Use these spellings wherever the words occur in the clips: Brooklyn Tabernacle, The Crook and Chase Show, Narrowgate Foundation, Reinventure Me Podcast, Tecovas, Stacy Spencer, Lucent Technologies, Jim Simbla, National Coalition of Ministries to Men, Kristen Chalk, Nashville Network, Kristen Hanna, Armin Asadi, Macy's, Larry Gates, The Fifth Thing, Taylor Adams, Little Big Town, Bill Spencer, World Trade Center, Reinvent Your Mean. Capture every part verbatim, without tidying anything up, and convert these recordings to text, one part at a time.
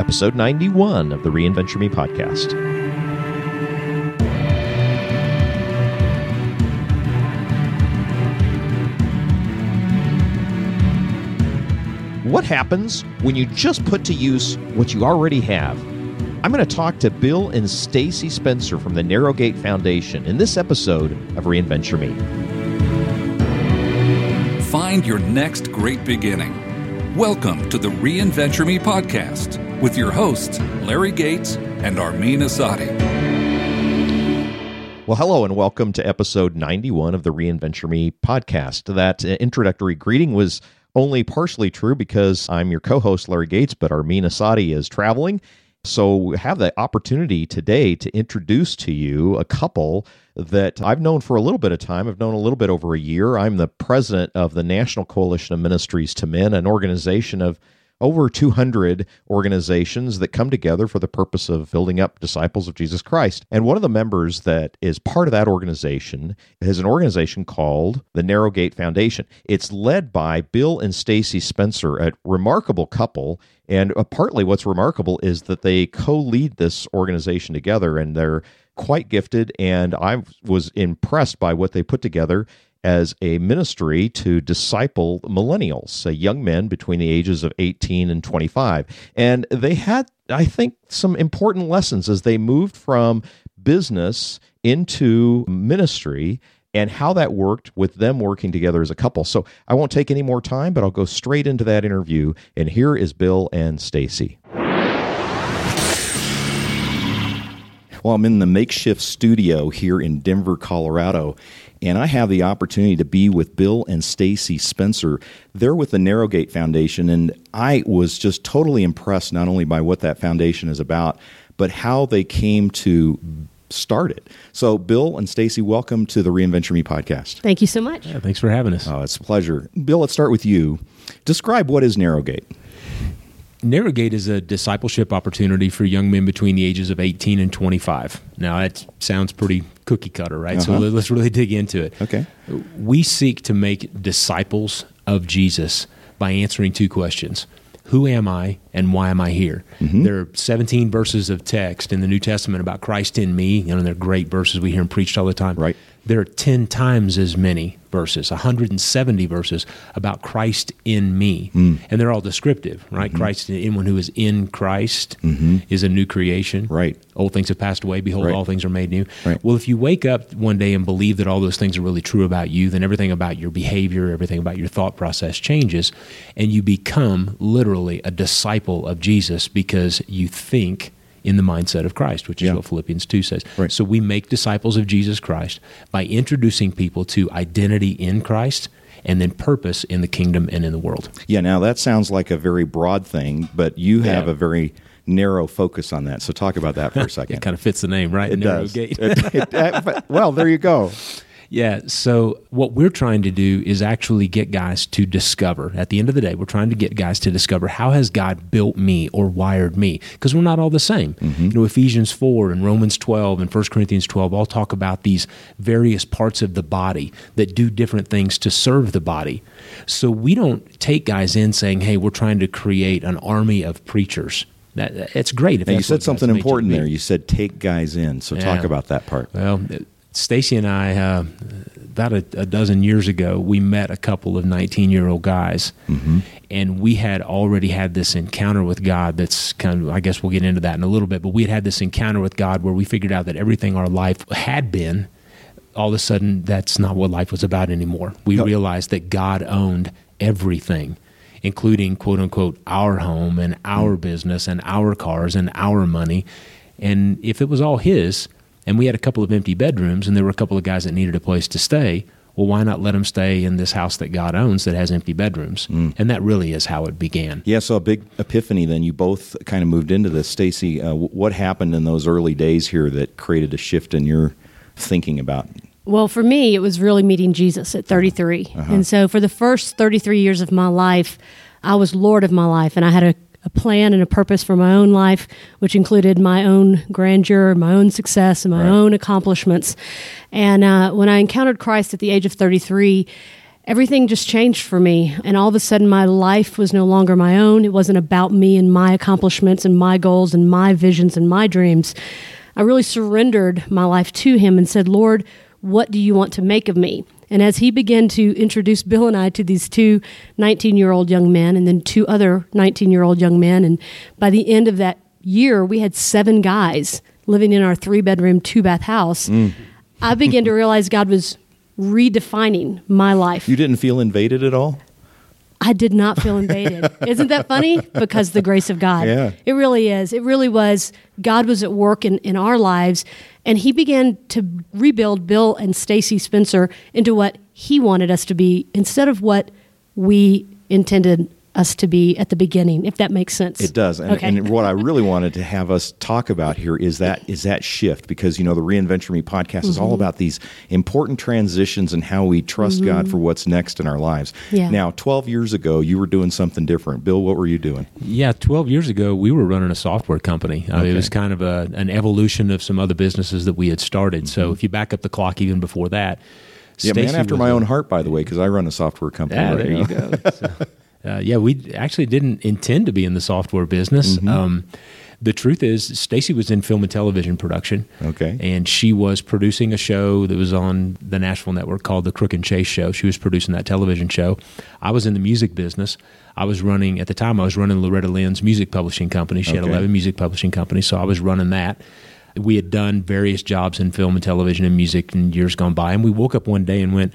Episode ninety-one of the Reinventure Me Podcast. What happens when you just put to use what you already have? I'm going to talk to Bill and Stacy Spencer from the Narrowgate Foundation in this episode of Reinventure Me. Find your next great beginning. Welcome to the Reinventure Me Podcast with your hosts, Larry Gates and Armin Asadi. Well, hello and welcome to episode ninety-one of the Reinventure Me Podcast. That introductory greeting was only partially true because I'm your co-host, Larry Gates, but Armin Asadi is traveling. So we have the opportunity today to introduce to you a couple that I've known for a little bit of time. I've known a little bit over a year. I'm the president of the National Coalition of Ministries to Men, an organization of over two hundred organizations that come together for the purpose of building up disciples of Jesus Christ. And one of the members that is part of that organization is an organization called the Narrowgate Foundation. It's led by Bill and Stacy Spencer, a remarkable couple. And partly what's remarkable is that they co-lead this organization together, and they're quite gifted. And I was impressed by what they put together as a ministry to disciple millennials, so young men between the ages of eighteen and twenty-five. And they had, I think, some important lessons as they moved from business into ministry and how that worked with them working together as a couple. So I won't take any more time, but I'll go straight into that interview. And here is Bill and Stacy. Well, I'm in the makeshift studio here in Denver, Colorado, and I have the opportunity to be with Bill and Stacy Spencer. They're with the Narrowgate Foundation, and I was just totally impressed not only by what that foundation is about, but how they came to start it. So, Bill and Stacy, welcome to the Reinventure Me Podcast. Thank you so much. Yeah, thanks for having us. Oh, it's a pleasure. Bill, let's start with you. Describe what is Narrowgate. Narrowgate is a discipleship opportunity for young men between the ages of eighteen and twenty-five. Now, that sounds pretty cookie cutter, right? Uh-huh. So let's really dig into it. Okay. We seek to make disciples of Jesus by answering two questions. Who am I and why am I here? Mm-hmm. There are seventeen verses of text in the New Testament about Christ in me. You know, they're great verses. We hear them preached all the time. Right. There are ten times as many verses, one hundred seventy verses about Christ in me. Mm. And they're all descriptive, right? Mm-hmm. Christ, anyone who is in Christ mm-hmm. is a new creation. Right. Old things have passed away. Behold, right. all things are made new. Right. Well, if you wake up one day and believe that all those things are really true about you, then everything about your behavior, everything about your thought process changes, and you become literally a disciple of Jesus because you think in the mindset of Christ, which is yeah. what Philippians two says. Right. So we make disciples of Jesus Christ by introducing people to identity in Christ and then purpose in the kingdom and in the world. Yeah, now that sounds like a very broad thing, but you have yeah. a very narrow focus on that. So talk about that for a second. It kind of fits the name, right? It Narrow does. Gate. it, it, it, well, there you go. Yeah, so what we're trying to do is actually get guys to discover, at the end of the day, we're trying to get guys to discover how has God built me or wired me, because we're not all the same. Mm-hmm. You know, Ephesians four and Romans twelve and First Corinthians twelve all talk about these various parts of the body that do different things to serve the body. So we don't take guys in saying, hey, we're trying to create an army of preachers. That, it's great. If and you said something important there. You said take guys in, so yeah. talk about that part. Well, it, Stacy and I, uh, about a, a dozen years ago, we met a couple of nineteen-year-old guys, mm-hmm. and we had already had this encounter with God that's kind of, I guess we'll get into that in a little bit, but we had had this encounter with God where we figured out that everything our life had been, all of a sudden, that's not what life was about anymore. We no. realized that God owned everything, including, quote-unquote, our home and our business and our cars and our money, and if it was all His— and we had a couple of empty bedrooms, and there were a couple of guys that needed a place to stay. well, why not let them stay in this house that God owns that has empty bedrooms? Mm. And that really is how it began. Yeah, so a big epiphany then. You both kind of moved into this. Stacy, uh, what happened in those early days here that created a shift in your thinking about? Well, for me, it was really meeting Jesus at thirty-three. Uh-huh. And so for the first thirty-three years of my life, I was Lord of my life, and I had a a plan and a purpose for my own life, which included my own grandeur, my own success, and my right. own accomplishments. And uh, when I encountered Christ at the age of thirty-three, everything just changed for me. And all of a sudden, my life was no longer my own. It wasn't about me and my accomplishments and my goals and my visions and my dreams. I really surrendered my life to Him and said, Lord, what do you want to make of me? And as He began to introduce Bill and I to these two nineteen-year-old young men and then two other nineteen-year-old young men, and by the end of that year, we had seven guys living in our three-bedroom, two-bath house, mm. I began to realize God was redefining my life. You didn't feel invaded at all? I did not feel invaded. Isn't that funny? Because the grace of God. Yeah. It really is. It really was. God was at work in, in our lives, and He began to rebuild Bill and Stacy Spencer into what He wanted us to be instead of what we intended us to be at the beginning, if that makes sense. It does. And, okay. and what I really wanted to have us talk about here is that is that shift, because, you know, the Reinventure Me podcast mm-hmm. is all about these important transitions and how we trust mm-hmm. God for what's next in our lives. Yeah. Now, twelve years ago, you were doing something different. Bill, what were you doing? Yeah, twelve years ago, we were running a software company. Okay. I mean, it was kind of a, an evolution of some other businesses that we had started. Mm-hmm. So if you back up the clock even before that. Yeah, Stacey man after my own heart, by the way, because I run a software company. Yeah, right there you now. go. So. Uh, yeah, we actually didn't intend to be in the software business. Mm-hmm. Um, the truth is, Stacy was in film and television production. Okay. And she was producing a show that was on the Nashville Network called The Crook and Chase Show. She was producing that television show. I was in the music business. I was running, at the time, I was running Loretta Lynn's music publishing company. She okay. had eleven music publishing companies, so I was running that. We had done various jobs in film and television and music in years gone by, and we woke up one day and went,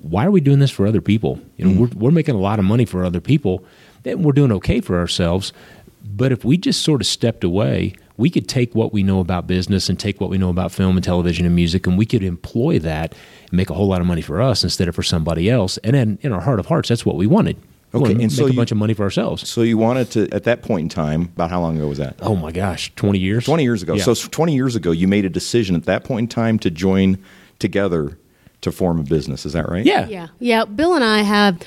why are we doing this for other people? You know, mm. we're, we're making a lot of money for other people, and we're doing okay for ourselves. But if we just sort of stepped away, we could take what we know about business and take what we know about film and television and music, and we could employ that and make a whole lot of money for us instead of for somebody else. And then in our heart of hearts, that's what we wanted. Okay, we wanted to and make so a you, bunch of money for ourselves. So you wanted to, at that point in time, about how long ago was that? Oh my gosh, twenty years? twenty years ago. Yeah. So twenty years ago, you made a decision at that point in time to join together to form a business. Is that right? Yeah. Yeah. Yeah. Bill and I have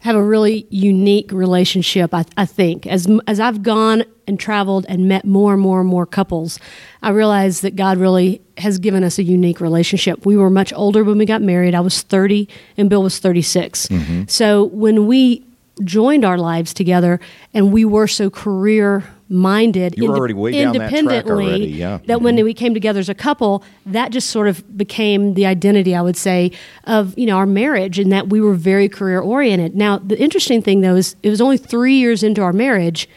have a really unique relationship, I, I think. As as I've gone and traveled and met more and more and more couples, I realized that God really has given us a unique relationship. We were much older when we got married. I was thirty and Bill was thirty-six. Mm-hmm. So when we joined our lives together and we were so career minded, you were ind- already way down that track already, yeah. That when we came together as a couple, that just sort of became the identity, I would say, of you know our marriage, and that we were very career oriented. Now, the interesting thing though is it was only three years into our marriage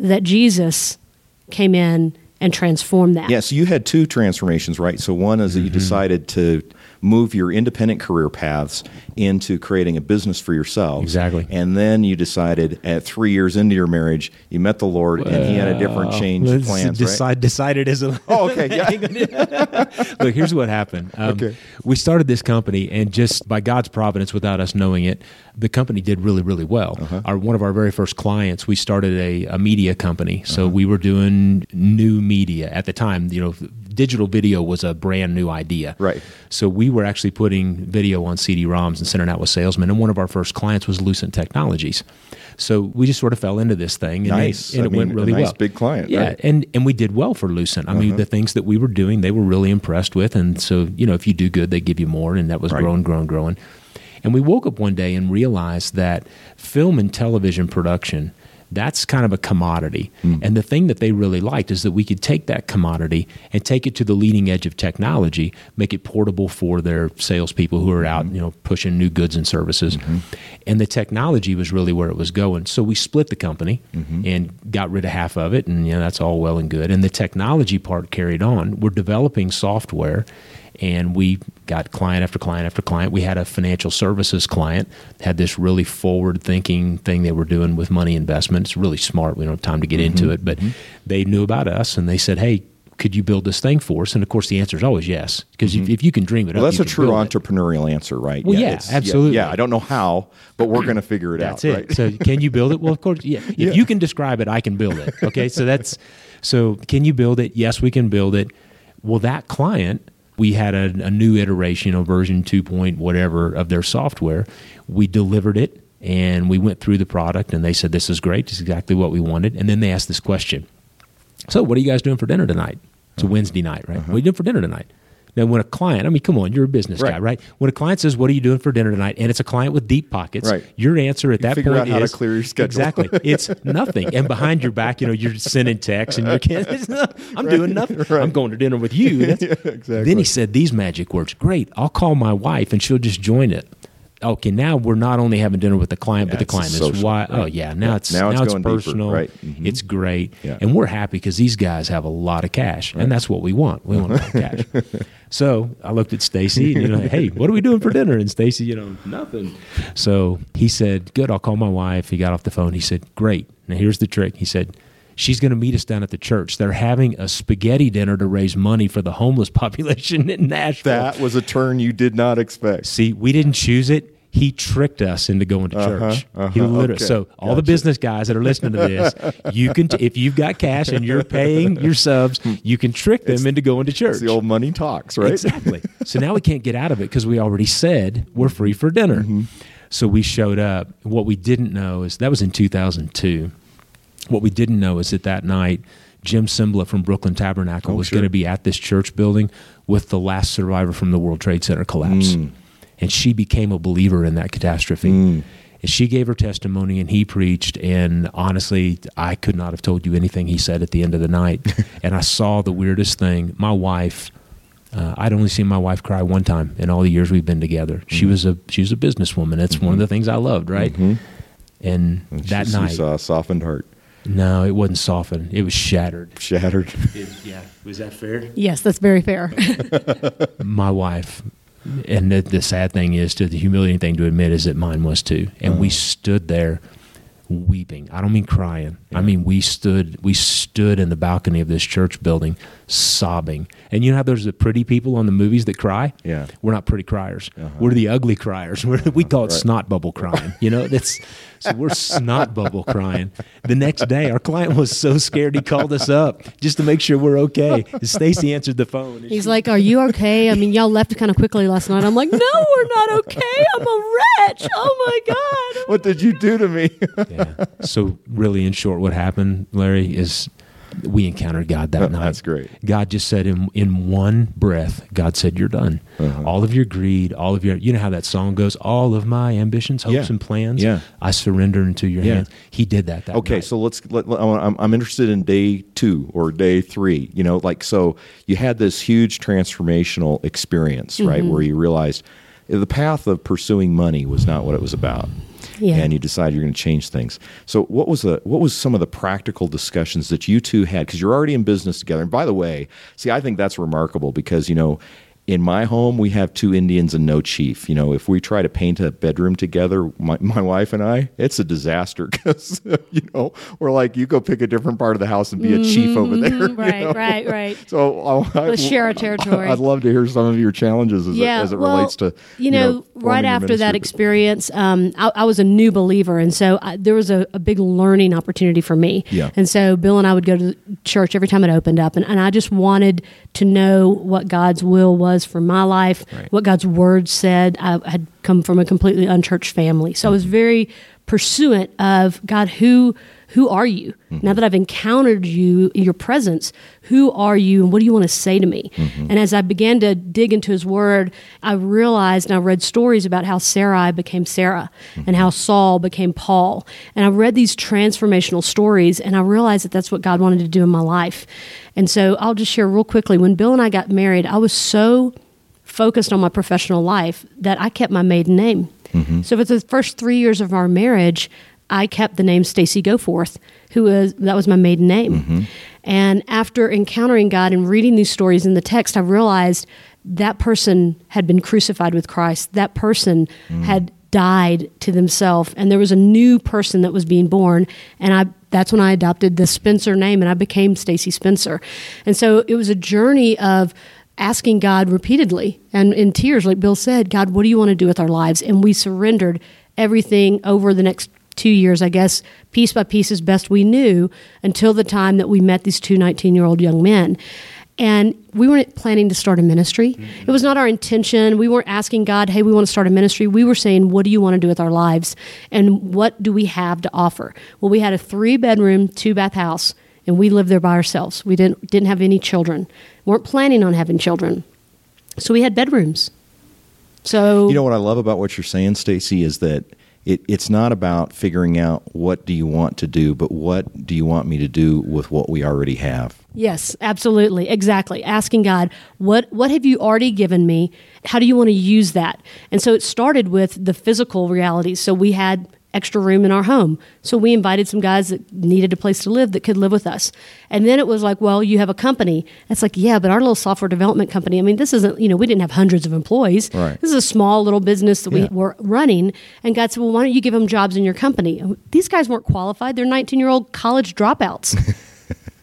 that Jesus came in and transformed that. Yeah, so you had two transformations, right? So one is that mm-hmm. you decided to move your independent career paths into creating a business for yourselves. Exactly. And then you decided at three years into your marriage, you met the Lord, well, and He had a different change of plans, decide, right? Decided as a... Oh, okay. Yeah. Look, here's what happened. Um, okay. We started this company, and just by God's providence, without us knowing it, the company did really, really well. Uh-huh. Our One of our very first clients, we started a, a media company. So uh-huh. we were doing new media. At the time, you know, digital video was a brand new idea. Right. So we were actually putting video on C D ROMs and sending out with salesmen. And one of our first clients was Lucent Technologies. So we just sort of fell into this thing. And nice. It, and I it mean, went really a nice well. Nice big client. Yeah. Right? And, and we did well for Lucent. I uh-huh. mean, the things that we were doing, they were really impressed with. And so, you know, if you do good, they give you more. And that was right. growing, growing, growing. And we woke up one day and realized that film and television production, that's kind of a commodity. Mm. And the thing that they really liked is that we could take that commodity and take it to the leading edge of technology, make it portable for their salespeople who are out, you know, pushing new goods and services. Mm-hmm. And the technology was really where it was going. So we split the company mm-hmm. and got rid of half of it, and you know, that's all well and good. And the technology part carried on. We're developing software, and we got client after client after client. We had a financial services client, had this really forward-thinking thing they were doing with money investment. It's really smart. We don't have time to get mm-hmm. into it, but mm-hmm. they knew about us, and they said, hey, could you build this thing for us? And of course, the answer is always yes, because mm-hmm. if, if you can dream it well, up, that's a true entrepreneurial it. answer, right? Well, yeah, yeah absolutely. Yeah, yeah, I don't know how, but we're going to figure it that's out. That's it. Right? So can you build it? Well, of course, yeah. If yeah. you can describe it, I can build it. Okay, so that's so. Can you build it? Yes, we can build it. Well, that client, we had a, a new iteration, a version two point whatever of their software. We delivered it, and we went through the product, and they said, "This is great. This is exactly what we wanted." And then they asked this question. So what are you guys doing for dinner tonight? It's a Wednesday night, right? Uh-huh. What are you doing for dinner tonight? Now, when a client, I mean, come on, you're a business right. guy, right? When a client says, what are you doing for dinner tonight? And it's a client with deep pockets, right. your answer at you that figure point out how is, to clear your schedule. Exactly, it's nothing. And behind your back, you know, you're sending texts and you can't, it's not, I'm right. doing nothing. Right. I'm going to dinner with you. That's, yeah, exactly. Then he said these magic words, great, I'll call my wife and she'll just join it. Okay, now we're not only having dinner with the client, yeah, but the client is why. Right? Oh yeah, now yeah. it's now, now it's, it's personal. Deeper, right? Mm-hmm. It's great, yeah. and we're happy because these guys have a lot of cash, right. and that's what we want. We want a lot of cash. So I looked at Stacy, and you know, hey, what are we doing for dinner? And Stacy, you know, nothing. So he said, good. I'll call my wife. He got off the phone. He said, great. Now here's the trick. He said, she's going to meet us down at the church. They're having a spaghetti dinner to raise money for the homeless population in Nashville. That was a turn you did not expect. See, we didn't choose it. He tricked us into going to uh-huh, church. Uh-huh, he literally, okay. So all gotcha. The business guys that are listening to this, you can, t- if you've got cash and you're paying your subs, you can trick them it's, into going to church. It's the old money talks, right? Exactly. So now we can't get out of it because we already said we're free for dinner. Mm-hmm. So we showed up. What we didn't know is that was in two thousand two. What we didn't know is that that night, Jim Simbla from Brooklyn Tabernacle oh, was sure. going to be at this church building with the last survivor from the World Trade Center collapse. Mm. And she became a believer in that catastrophe. Mm. And she gave her testimony and he preached. And honestly, I could not have told you anything he said at the end of the night. And I saw the weirdest thing. My wife, uh, I'd only seen my wife cry one time in all the years we've been together. Mm. She was a she was a businesswoman. That's mm-hmm. one of the things I loved, right? Mm-hmm. And, and that she, night. She saw a softened heart. No, it wasn't softened. It was shattered. Shattered. It, yeah. Was that fair? Yes, that's very fair. My wife, and the, the sad thing is, to the humiliating thing to admit is that mine was too. And oh. we stood there weeping. I don't mean crying. Yeah. I mean, we stood we stood in the balcony of this church building sobbing. And you know how there's the pretty people on the movies that cry? Yeah. We're not pretty criers. Uh-huh. We're the ugly criers. We're, uh-huh. We call it right. snot bubble crying. You know, that's so we're snot bubble crying. The next day, our client was so scared he called us up just to make sure we're okay. Stacy answered the phone. He's she, like, are you okay? I mean, y'all left kind of quickly last night. I'm like, no, we're not okay. I'm a wretch. Oh, my God. What did you do to me? Yeah. So really, in short, what happened, Larry, is we encountered God that night. That's great. God just said in in one breath, God said, you're done. Uh-huh. All of your greed, all of your, you know how that song goes, all of my ambitions, hopes, yeah. and plans, yeah. I surrender into your yeah. hands. He did that that okay, night. Okay, so let's, let, I'm, I'm interested in day two or day three, you know, like, so you had this huge transformational experience, mm-hmm. right, where you realized the path of pursuing money was not what it was about. Yeah. And you decide you're going to change things. So what was the what was some of the practical discussions that you two had? Because you're already in business together. And by the way, see, I think that's remarkable because, you know, in my home, we have two Indians and no chief. You know, if we try to paint a bedroom together, my, my wife and I, it's a disaster because, you know, we're like, you go pick a different part of the house and be mm-hmm, a chief over there. Right, you know? right, right. So I'll, let's I, share our territory. I'd love to hear some of your challenges as yeah, it, as it well, relates to, you, you know, know right after that experience, um, I, I was a new believer. And so I, there was a, a big learning opportunity for me. Yeah. And so Bill and I would go to church every time it opened up. And, and I just wanted to know what God's will was for my life, right. what God's word said. I had come from a completely unchurched family. So mm-hmm. I was very pursuant of God, who who are you? Mm-hmm. Now that I've encountered you in your presence, who are you and what do you want to say to me? Mm-hmm. And as I began to dig into his word, I realized and I read stories about how Sarai became Sarah mm-hmm. and how Saul became Paul. And I read these transformational stories and I realized that that's what God wanted to do in my life. And so I'll just share real quickly, when Bill and I got married, I was so focused on my professional life that I kept my maiden name. Mm-hmm. So for the first three years of our marriage, I kept the name Stacy Goforth, who is, that was my maiden name. Mm-hmm. And after encountering God and reading these stories in the text, I realized that person had been crucified with Christ. That person mm. had died to themselves, and there was a new person that was being born. And I that's when I adopted the Spencer name, and I became Stacy Spencer. And so it was a journey of asking God repeatedly and in tears, like Bill said, God, what do you want to do with our lives? And we surrendered everything over the next two years, I guess, piece by piece as best we knew, until the time that we met these two nineteen-year-old young men. And we weren't planning to start a ministry. Mm-hmm. It was not our intention. We weren't asking God, hey, we want to start a ministry. We were saying, what do you want to do with our lives? And what do we have to offer? Well, we had a three-bedroom, two-bath house, and we lived there by ourselves. We didn't didn't have any children. We weren't planning on having children. So we had bedrooms. So you know what I love about what you're saying, Stacy, is that It, it's not about figuring out what do you want to do, but what do you want me to do with what we already have? Yes, absolutely. Exactly. Asking God, what what have you already given me? How do you want to use that? And so it started with the physical realities. So we had extra room in our home. So we invited some guys that needed a place to live that could live with us. And then it was like, well, you have a company. It's like, yeah, but our little software development company, I mean, this isn't, you know, we didn't have hundreds of employees. Right. This is a small little business that yeah. we were running. And God said, well, why don't you give them jobs in your company? These guys weren't qualified. They're nineteen-year-old college dropouts.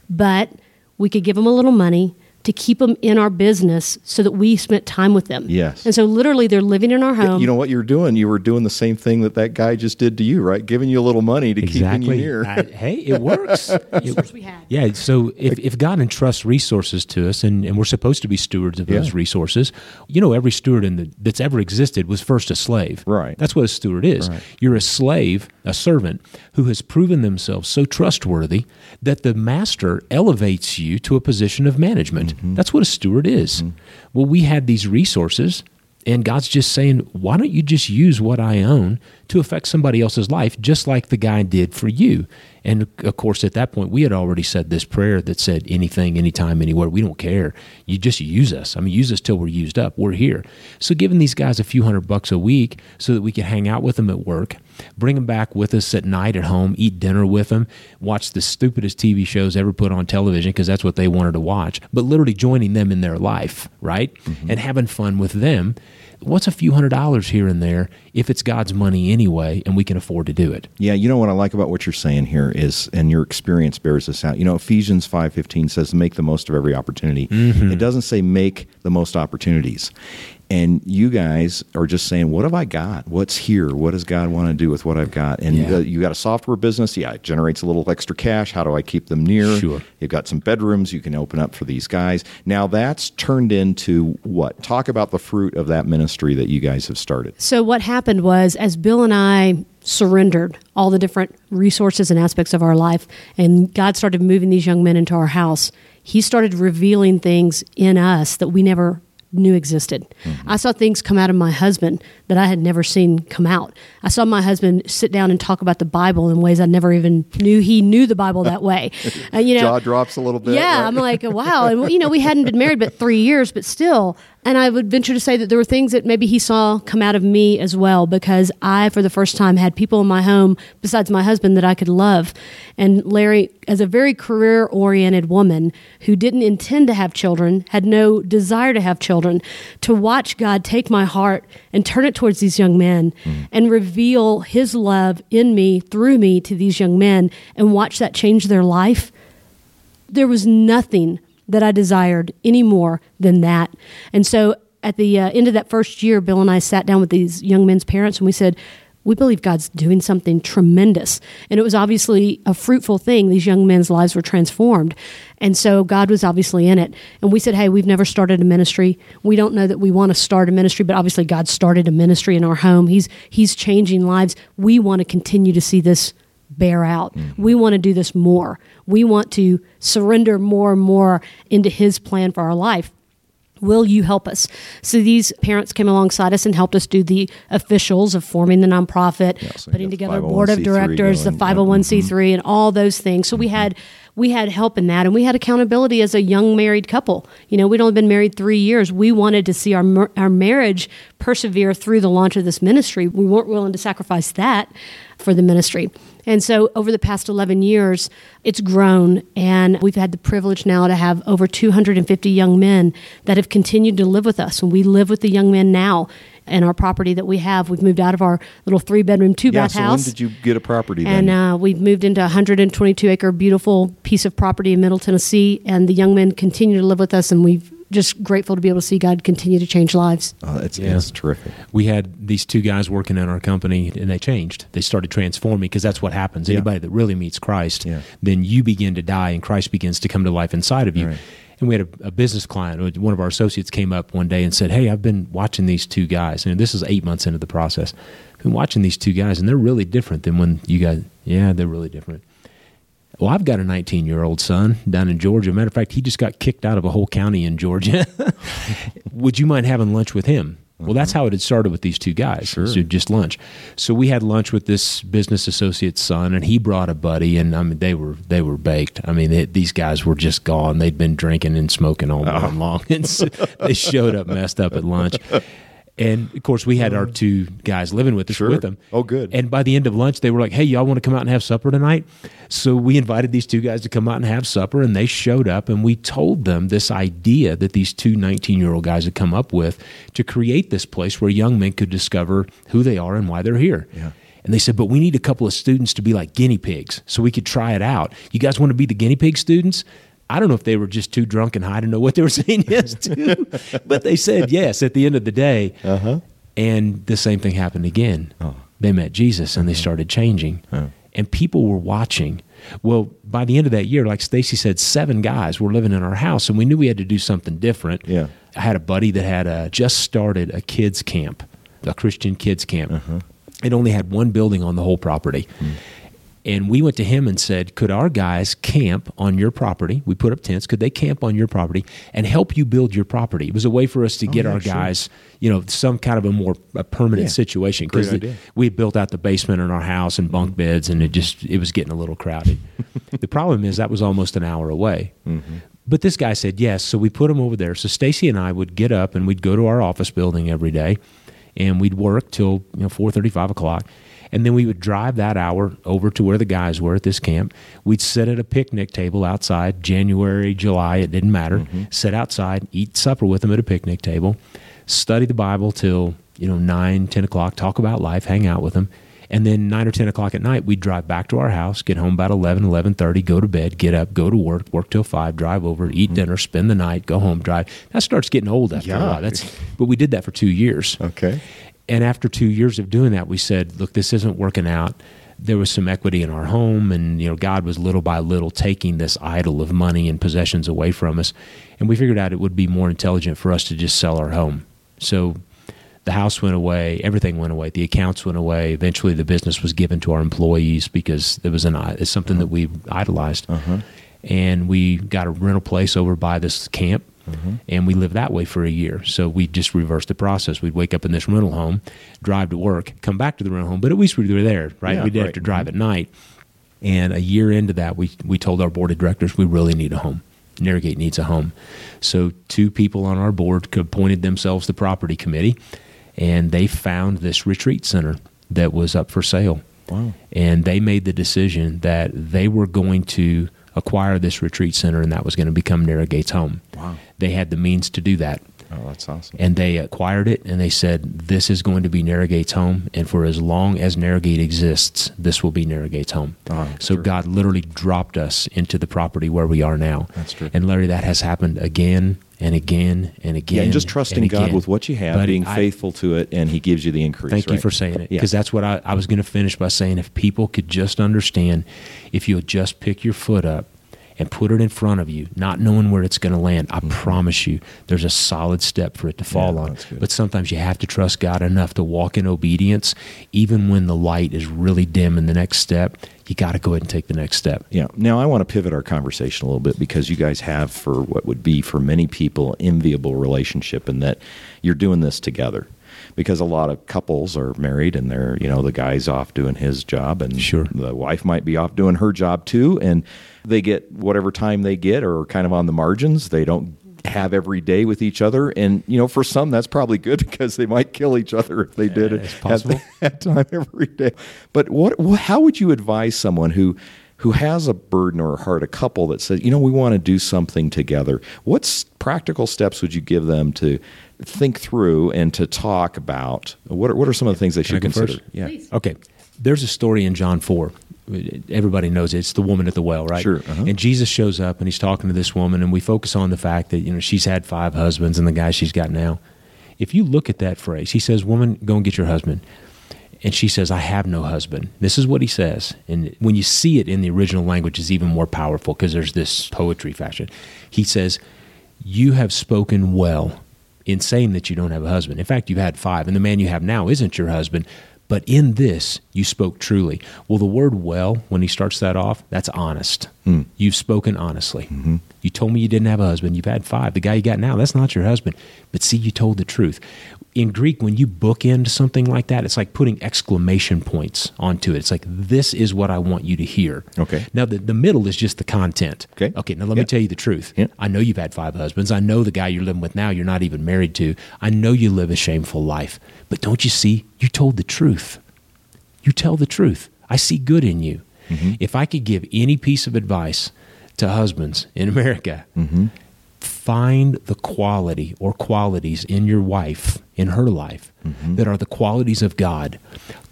But we could give them a little money to keep them in our business so that we spent time with them. Yes. And so literally they're living in our home. You know what you're doing? You were doing the same thing that that guy just did to you, right? Giving you a little money to exactly. keep you here. I, hey, it works. It, we had. Yeah, so if, if God entrusts resources to us, and, and we're supposed to be stewards of yeah. those resources, you know, every steward in the, that's ever existed was first a slave. Right. That's what a steward is. Right. You're a slave, a servant, who has proven themselves so trustworthy that the master elevates you to a position of management. Mm-hmm. That's what a steward is. Mm-hmm. Well, we had these resources, and God's just saying, why don't you just use what I own to affect somebody else's life, just like the guy did for you? And of course, at that point, we had already said this prayer that said, anything, anytime, anywhere, we don't care. You just use us. I mean, use us till we're used up. We're here. So giving these guys a few hundred bucks a week so that we could hang out with them at work, bring them back with us at night at home, eat dinner with them, watch the stupidest T V shows ever put on television because that's what they wanted to watch, but literally joining them in their life, right? Mm-hmm. And having fun with them. What's a few hundred dollars here and there if it's God's money anyway and we can afford to do it? Yeah, you know what I like about what you're saying here is, and your experience bears this out, you know, Ephesians five fifteen says, make the most of every opportunity. Mm-hmm. It doesn't say make the most opportunities. And you guys are just saying, what have I got? What's here? What does God want to do with what I've got? And yeah. you got a software business. Yeah, it generates a little extra cash. How do I keep them near? Sure. You've got some bedrooms you can open up for these guys. Now that's turned into what? Talk about the fruit of that ministry that you guys have started. So what happened was, as Bill and I surrendered all the different resources and aspects of our life, and God started moving these young men into our house, he started revealing things in us that we never knew existed. Mm-hmm. I saw things come out of my husband that I had never seen come out. I saw my husband sit down and talk about the Bible in ways I never even knew he knew the Bible that way. Uh, you know, jaw drops a little bit. Yeah, right? I'm like, wow. And you know, we hadn't been married but three years, but still. And I would venture to say that there were things that maybe he saw come out of me as well, because I, for the first time, had people in my home besides my husband that I could love. And Larry, as a very career-oriented woman who didn't intend to have children, had no desire to have children, to watch God take my heart and turn it towards these young men mm. and reveal his love in me, through me, to these young men, and watch that change their life, there was nothing that I desired any more than that. And so at the uh, end of that first year, Bill and I sat down with these young men's parents and we said, we believe God's doing something tremendous. And it was obviously a fruitful thing. These young men's lives were transformed. And so God was obviously in it. And we said, hey, we've never started a ministry. We don't know that we want to start a ministry, but obviously God started a ministry in our home. He's, he's changing lives. We want to continue to see this bear out. Mm-hmm. We want to do this more. We want to surrender more and more into his plan for our life. Will you help us? So these parents came alongside us and helped us do the officials of forming the nonprofit, yeah, so putting together a board of directors, going, the five oh one c three, mm-hmm. and all those things. So mm-hmm. we had we had help in that, and we had accountability as a young married couple. You know, we'd only been married three years. We wanted to see our our marriage persevere through the launch of this ministry. We weren't willing to sacrifice that for the ministry. And so over the past eleven years, it's grown, and we've had the privilege now to have over two hundred fifty young men that have continued to live with us. And we live with the young men now and our property that we have. We've moved out of our little three-bedroom, two-bath yeah, so house. When did you get a property then? And uh, we've moved into a one hundred twenty-two acre beautiful piece of property in Middle Tennessee, and the young men continue to live with us, and we've just grateful to be able to see God continue to change lives. Oh, that's, yeah. that's terrific. We had these two guys working in our company, and they changed. They started transforming, because that's what happens. Anybody yeah. that really meets Christ, yeah. then you begin to die, and Christ begins to come to life inside of you. Right. And we had a, a business client. One of our associates came up one day and said, hey, I've been watching these two guys. And this is eight months into the process. I've been watching these two guys, and they're really different than when you guys, yeah, they're really different. Well, I've got a nineteen-year-old son down in Georgia. Matter of fact, he just got kicked out of a whole county in Georgia. Would you mind having lunch with him? Well, that's how it had started with these two guys, sure. so just lunch. So we had lunch with this business associate's son, and he brought a buddy, and I mean, they were they were baked. I mean, they, these guys were just gone. They'd been drinking and smoking all oh. morning long, and so they showed up messed up at lunch. And, of course, we had our two guys living with us sure. with them. Oh, good. And by the end of lunch, they were like, hey, y'all want to come out and have supper tonight? So we invited these two guys to come out and have supper, and they showed up, and we told them this idea that these two nineteen-year-old guys had come up with to create this place where young men could discover who they are and why they're here. Yeah. And they said, but we need a couple of students to be like guinea pigs so we could try it out. You guys want to be the guinea pig students? I don't know if they were just too drunk and high to know what they were saying yes to, but they said yes at the end of the day. Uh-huh. And the same thing happened again. Oh. They met Jesus and they started changing. Oh. And people were watching. Well, by the end of that year, like Stacy said, seven guys were living in our house, and we knew we had to do something different. Yeah. I had a buddy that had a, just started a kids camp, a Christian kids camp. Uh-huh. It only had one building on the whole property. Mm. And we went to him and said, could our guys camp on your property? We put up tents. Could they camp on your property and help you build your property? It was a way for us to oh, get yeah, our sure. guys, you know, some kind of a more a permanent yeah. situation. Because we built out the basement in our house and bunk beds, and it just it was getting a little crowded. The problem is that was almost an hour away. Mm-hmm. But this guy said yes, so we put him over there. So Stacy and I would get up, and we'd go to our office building every day, and we'd work till you know four thirty, five o'clock. And then we would drive that hour over to where the guys were at this camp. We'd sit at a picnic table outside, January, July, it didn't matter. Mm-hmm. Sit outside, eat supper with them at a picnic table, study the Bible till you know nine, ten o'clock, talk about life, hang out with them. And then nine or ten o'clock at night, we'd drive back to our house, get home about eleven, eleven thirty, go to bed, get up, go to work, work till five, drive over, eat mm-hmm. dinner, spend the night, go home, drive. That starts getting old after yeah. a while. That's, but we did that for two years. Okay. And after two years of doing that, we said, look, this isn't working out. There was some equity in our home, and you know, God was little by little taking this idol of money and possessions away from us. And we figured out it would be more intelligent for us to just sell our home. So the house went away, everything went away, the accounts went away. Eventually the business was given to our employees because it was an it's something that we idolized. Uh-huh. And we got a rental place over by this camp. Mm-hmm. And we lived that way for a year. So we just reversed the process. We'd wake up in this rental home, drive to work, come back to the rental home, but at least we were there, right? Yeah, we didn't right. have to drive mm-hmm. at night. And a year into that, we, we told our board of directors, we really need a home. Narrowgate needs a home. So two people on our board appointed themselves the property committee, and they found this retreat center that was up for sale. Wow. And they made the decision that they were going to acquire this retreat center, and that was going to become Narrowgate's home. Wow. They had the means to do that. Oh, that's awesome. And they acquired it, and they said, this is going to be Narrowgate's home, and for as long as Narrowgate exists, this will be Narrowgate's home. Oh, so true. God literally dropped us into the property where we are now. That's true. And Larry, that has happened again and again and again. Yeah, and just trusting and God with what you have, but being I, faithful to it, and he gives you the increase. Thank right? you for saying it, because yeah. that's what I, I was going to finish by saying. If people could just understand, if you would just pick your foot up, and put it in front of you, not knowing where it's going to land, I mm-hmm. promise you there's a solid step for it to fall yeah, on. But sometimes you have to trust God enough to walk in obedience, even when the light is really dim in the next step. You got to go ahead and take the next step. Yeah. Now I want to pivot our conversation a little bit, because you guys have, for what would be for many people, enviable relationship in that you're doing this together. Because a lot of couples are married, and they're, you know, the guy's off doing his job, and sure. the wife might be off doing her job too, and they get whatever time they get, or kind of on the margins. They don't have every day with each other, and you know, for some that's probably good, because they might kill each other if they yeah, did it at that time every day. But what, how would you advise someone who who has a burden or a heart, a couple that says, you know, we want to do something together, what practical steps would you give them to think through and to talk about? What are, what are some of the things they Can should consider? First? Yeah. Please. Okay. There's a story in John four. Everybody knows it. It's the woman at the well, right? Sure. Uh-huh. And Jesus shows up and he's talking to this woman, and we focus on the fact that, you know, she's had five husbands and the guy she's got now. If you look at that phrase, he says, woman, go and get your husband. And she says, I have no husband. This is what he says. And when you see it in the original language, it's even more powerful because there's this poetry fashion. He says, you have spoken well in saying that you don't have a husband. In fact, you've had five, and the man you have now isn't your husband. But in this, you spoke truly. Well, the word well, when he starts that off, that's honest. Mm. You've spoken honestly. Mm-hmm. You told me you didn't have a husband. You've had five. The guy you got now, that's not your husband. But see, you told the truth. In Greek, when you bookend something like that, it's like putting exclamation points onto it. It's like, this is what I want you to hear. Okay. Now, the, the middle is just the content. Okay. Okay, now let yeah. me tell you the truth. Yeah. I know you've had five husbands. I know the guy you're living with now you're not even married to. I know you live a shameful life. But don't you see? You told the truth. You tell the truth. I see good in you. Mm-hmm. If I could give any piece of advice to husbands in America, mm-hmm. find the quality or qualities in your wife, in her life, mm-hmm. that are the qualities of God.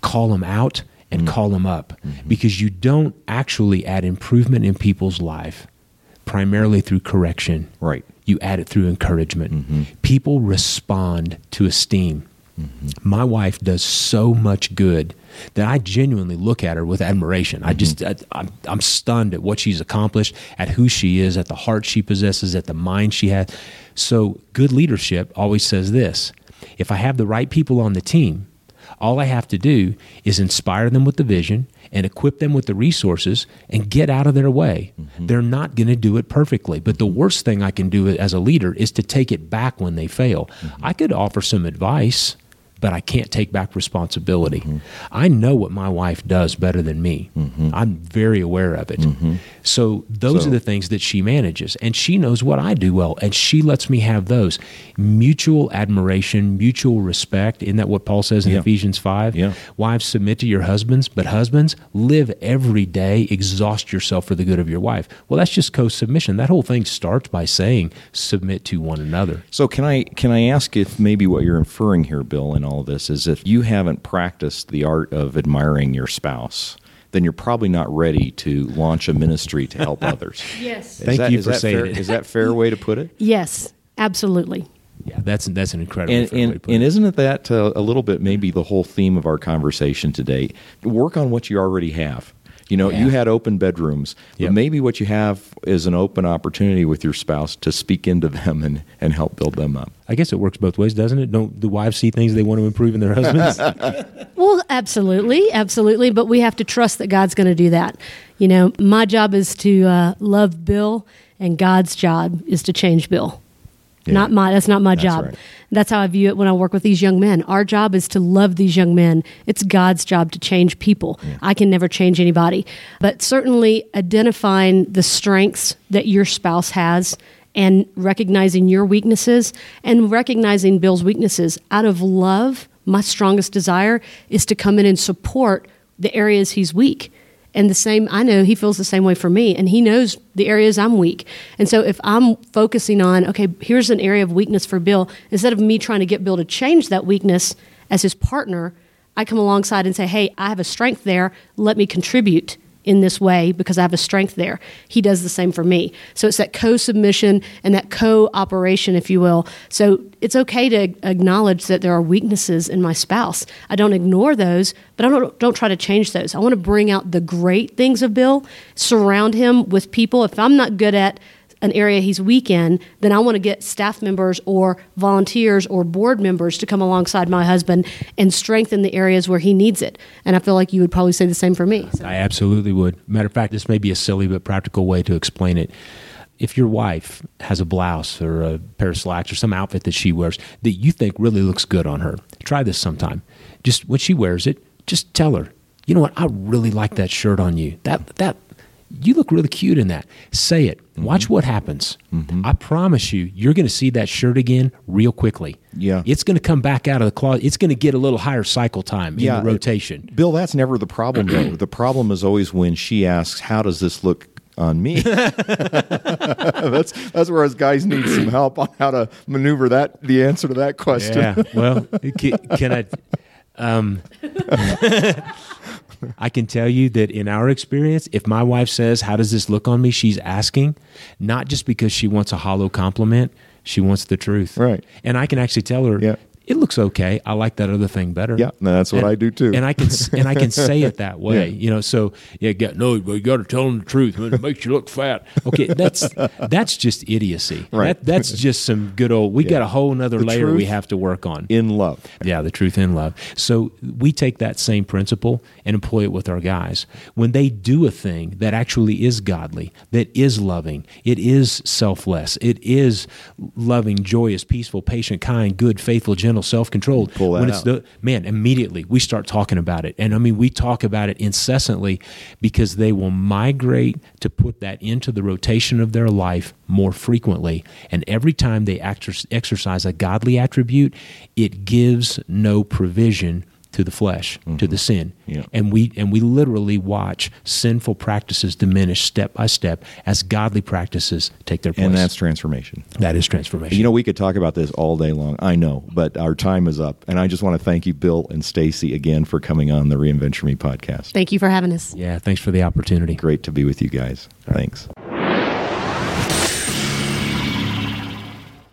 Call them out and mm-hmm. call them up, mm-hmm. because you don't actually add improvement in people's life primarily through correction. Right. You add it through encouragement. Mm-hmm. People respond to esteem. Mm-hmm. My wife does so much good that I genuinely look at her with admiration. Mm-hmm. I just, I, I'm, I'm stunned at what she's accomplished, at who she is, at the heart she possesses, at the mind she has. So good leadership always says this: if I have the right people on the team, all I have to do is inspire them with the vision and equip them with the resources and get out of their way. Mm-hmm. They're not going to do it perfectly. But the worst thing I can do as a leader is to take it back when they fail. Mm-hmm. I could offer some advice, but I can't take back responsibility. Mm-hmm. I know what my wife does better than me. Mm-hmm. I'm very aware of it. Mm-hmm. So those so. are the things that she manages, and she knows what I do well, and she lets me have those. Mutual admiration, mutual respect. Isn't that what Paul says in yeah. Ephesians five? Yeah. Wives, submit to your husbands, but husbands, live every day, exhaust yourself for the good of your wife. Well, that's just co-submission. That whole thing starts by saying, submit to one another. So can I, can I ask if maybe what you're inferring here, Bill, and all of this is, if you haven't practiced the art of admiring your spouse, then you're probably not ready to launch a ministry to help others. Yes. Is Thank that, you for saying fair, it. Is that a fair way to put it? Yes, absolutely. Yeah, that's that's an incredible and, fair and, way to put and it. And isn't it that uh, a little bit maybe the whole theme of our conversation today? Work on what you already have. You know, yeah. you had open bedrooms, yep. but maybe what you have is an open opportunity with your spouse to speak into them and, and help build them up. I guess it works both ways, doesn't it? Don't the wives see things they want to improve in their husbands? Well, absolutely, absolutely. But we have to trust that God's going to do that. You know, my job is to uh, love Bill, and God's job is to change Bill. Yeah. Not my. That's not my that's job. Right. That's how I view it when I work with these young men. Our job is to love these young men. It's God's job to change people. Yeah. I can never change anybody. But certainly identifying the strengths that your spouse has and recognizing your weaknesses and recognizing Bill's weaknesses. Out of love, my strongest desire is to come in and support the areas he's weak. And the same, I know he feels the same way for me, and he knows the areas I'm weak. And so if I'm focusing on, okay, here's an area of weakness for Bill, instead of me trying to get Bill to change that weakness as his partner, I come alongside and say, hey, I have a strength there. Let me contribute in this way because I have a strength there. He does the same for me. So it's that co-submission and that co-operation, if you will. So it's okay to acknowledge that there are weaknesses in my spouse. I don't ignore those, but I don't don't try to change those. I want to bring out the great things of Bill, surround him with people. If I'm not good at an area he's weak in, then I want to get staff members or volunteers or board members to come alongside my husband and strengthen the areas where he needs it. And I feel like you would probably say the same for me. So. I absolutely would. Matter of fact, this may be a silly but practical way to explain it. If your wife has a blouse or a pair of slacks or some outfit that she wears that you think really looks good on her, try this sometime. Just when she wears it, just tell her, you know what, I really like that shirt on you. That that you look really cute in that. Say it. Mm-hmm. Watch what happens. Mm-hmm. I promise you, you're going to see that shirt again real quickly. Yeah. It's going to come back out of the closet. It's going to get a little higher cycle time yeah, in the rotation. It, Bill, that's never the problem, though. The problem is always when she asks, how does this look on me? that's that's where us guys need some help on how to maneuver that, the answer to that question. Yeah, well, can, can I... Um, I can tell you that in our experience, if my wife says, how does this look on me? She's asking, not just because she wants a hollow compliment, she wants the truth. Right. And I can actually tell her, yeah. it looks okay. I like that other thing better. Yeah, no, that's what and, I do too. And I can and I can say it that way. Yeah. You know, so yeah, no, you got to tell them the truth. It makes you look fat. Okay, that's that's just idiocy. Right. That, that's just some good old. We yeah. got a whole other layer we have to work on in love. Yeah, the truth in love. So we take that same principle and employ it with our guys when they do a thing that actually is godly, that is loving, it is selfless, it is loving, joyous, peaceful, patient, kind, good, faithful, gentle, self-controlled. Pull that when it's out. The, man, immediately we start talking about it. And I mean, we talk about it incessantly because they will migrate to put that into the rotation of their life more frequently. And every time they actors, exercise a godly attribute, it gives no provision to the flesh, mm-hmm. to the sin. Yeah. And we and we literally watch sinful practices diminish step by step as godly practices take their place. And that's transformation. That is transformation. You know, we could talk about this all day long, I know, but our time is up. And I just want to thank you, Bill and Stacy, again for coming on the Reinventure Me podcast. Thank you for having us. Yeah, thanks for the opportunity. Great to be with you guys. Right. Thanks.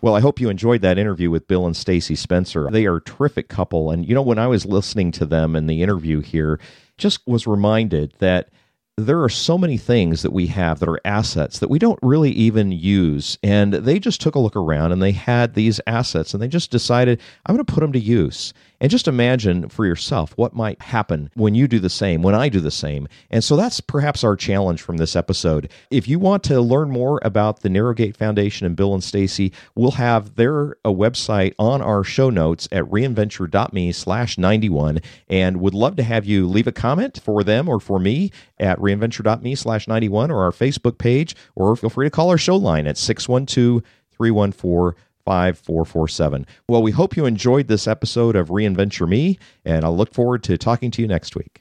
Well, I hope you enjoyed that interview with Bill and Stacy Spencer. They are a terrific couple. And, you know, when I was listening to them in the interview here, just was reminded that there are so many things that we have that are assets that we don't really even use. And they just took a look around and they had these assets and they just decided, I'm going to put them to use. And just imagine for yourself what might happen when you do the same, when I do the same. And so that's perhaps our challenge from this episode. If you want to learn more about the Narrowgate Foundation and Bill and Stacy, we'll have their a website on our show notes at reinventure dot me slash ninety-one. And would love to have you leave a comment for them or for me at reinventure dot me slash ninety-one or our Facebook page, or feel free to call our show line at six one two, three one four, five four four seven. Well, we hope you enjoyed this episode of Reinvent Your Me, and I'll look forward to talking to you next week.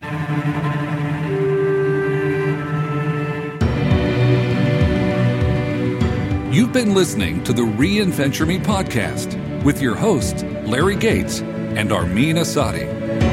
You've been listening to the Reinvent Your Me podcast with your hosts, Larry Gates and Armin Asadi.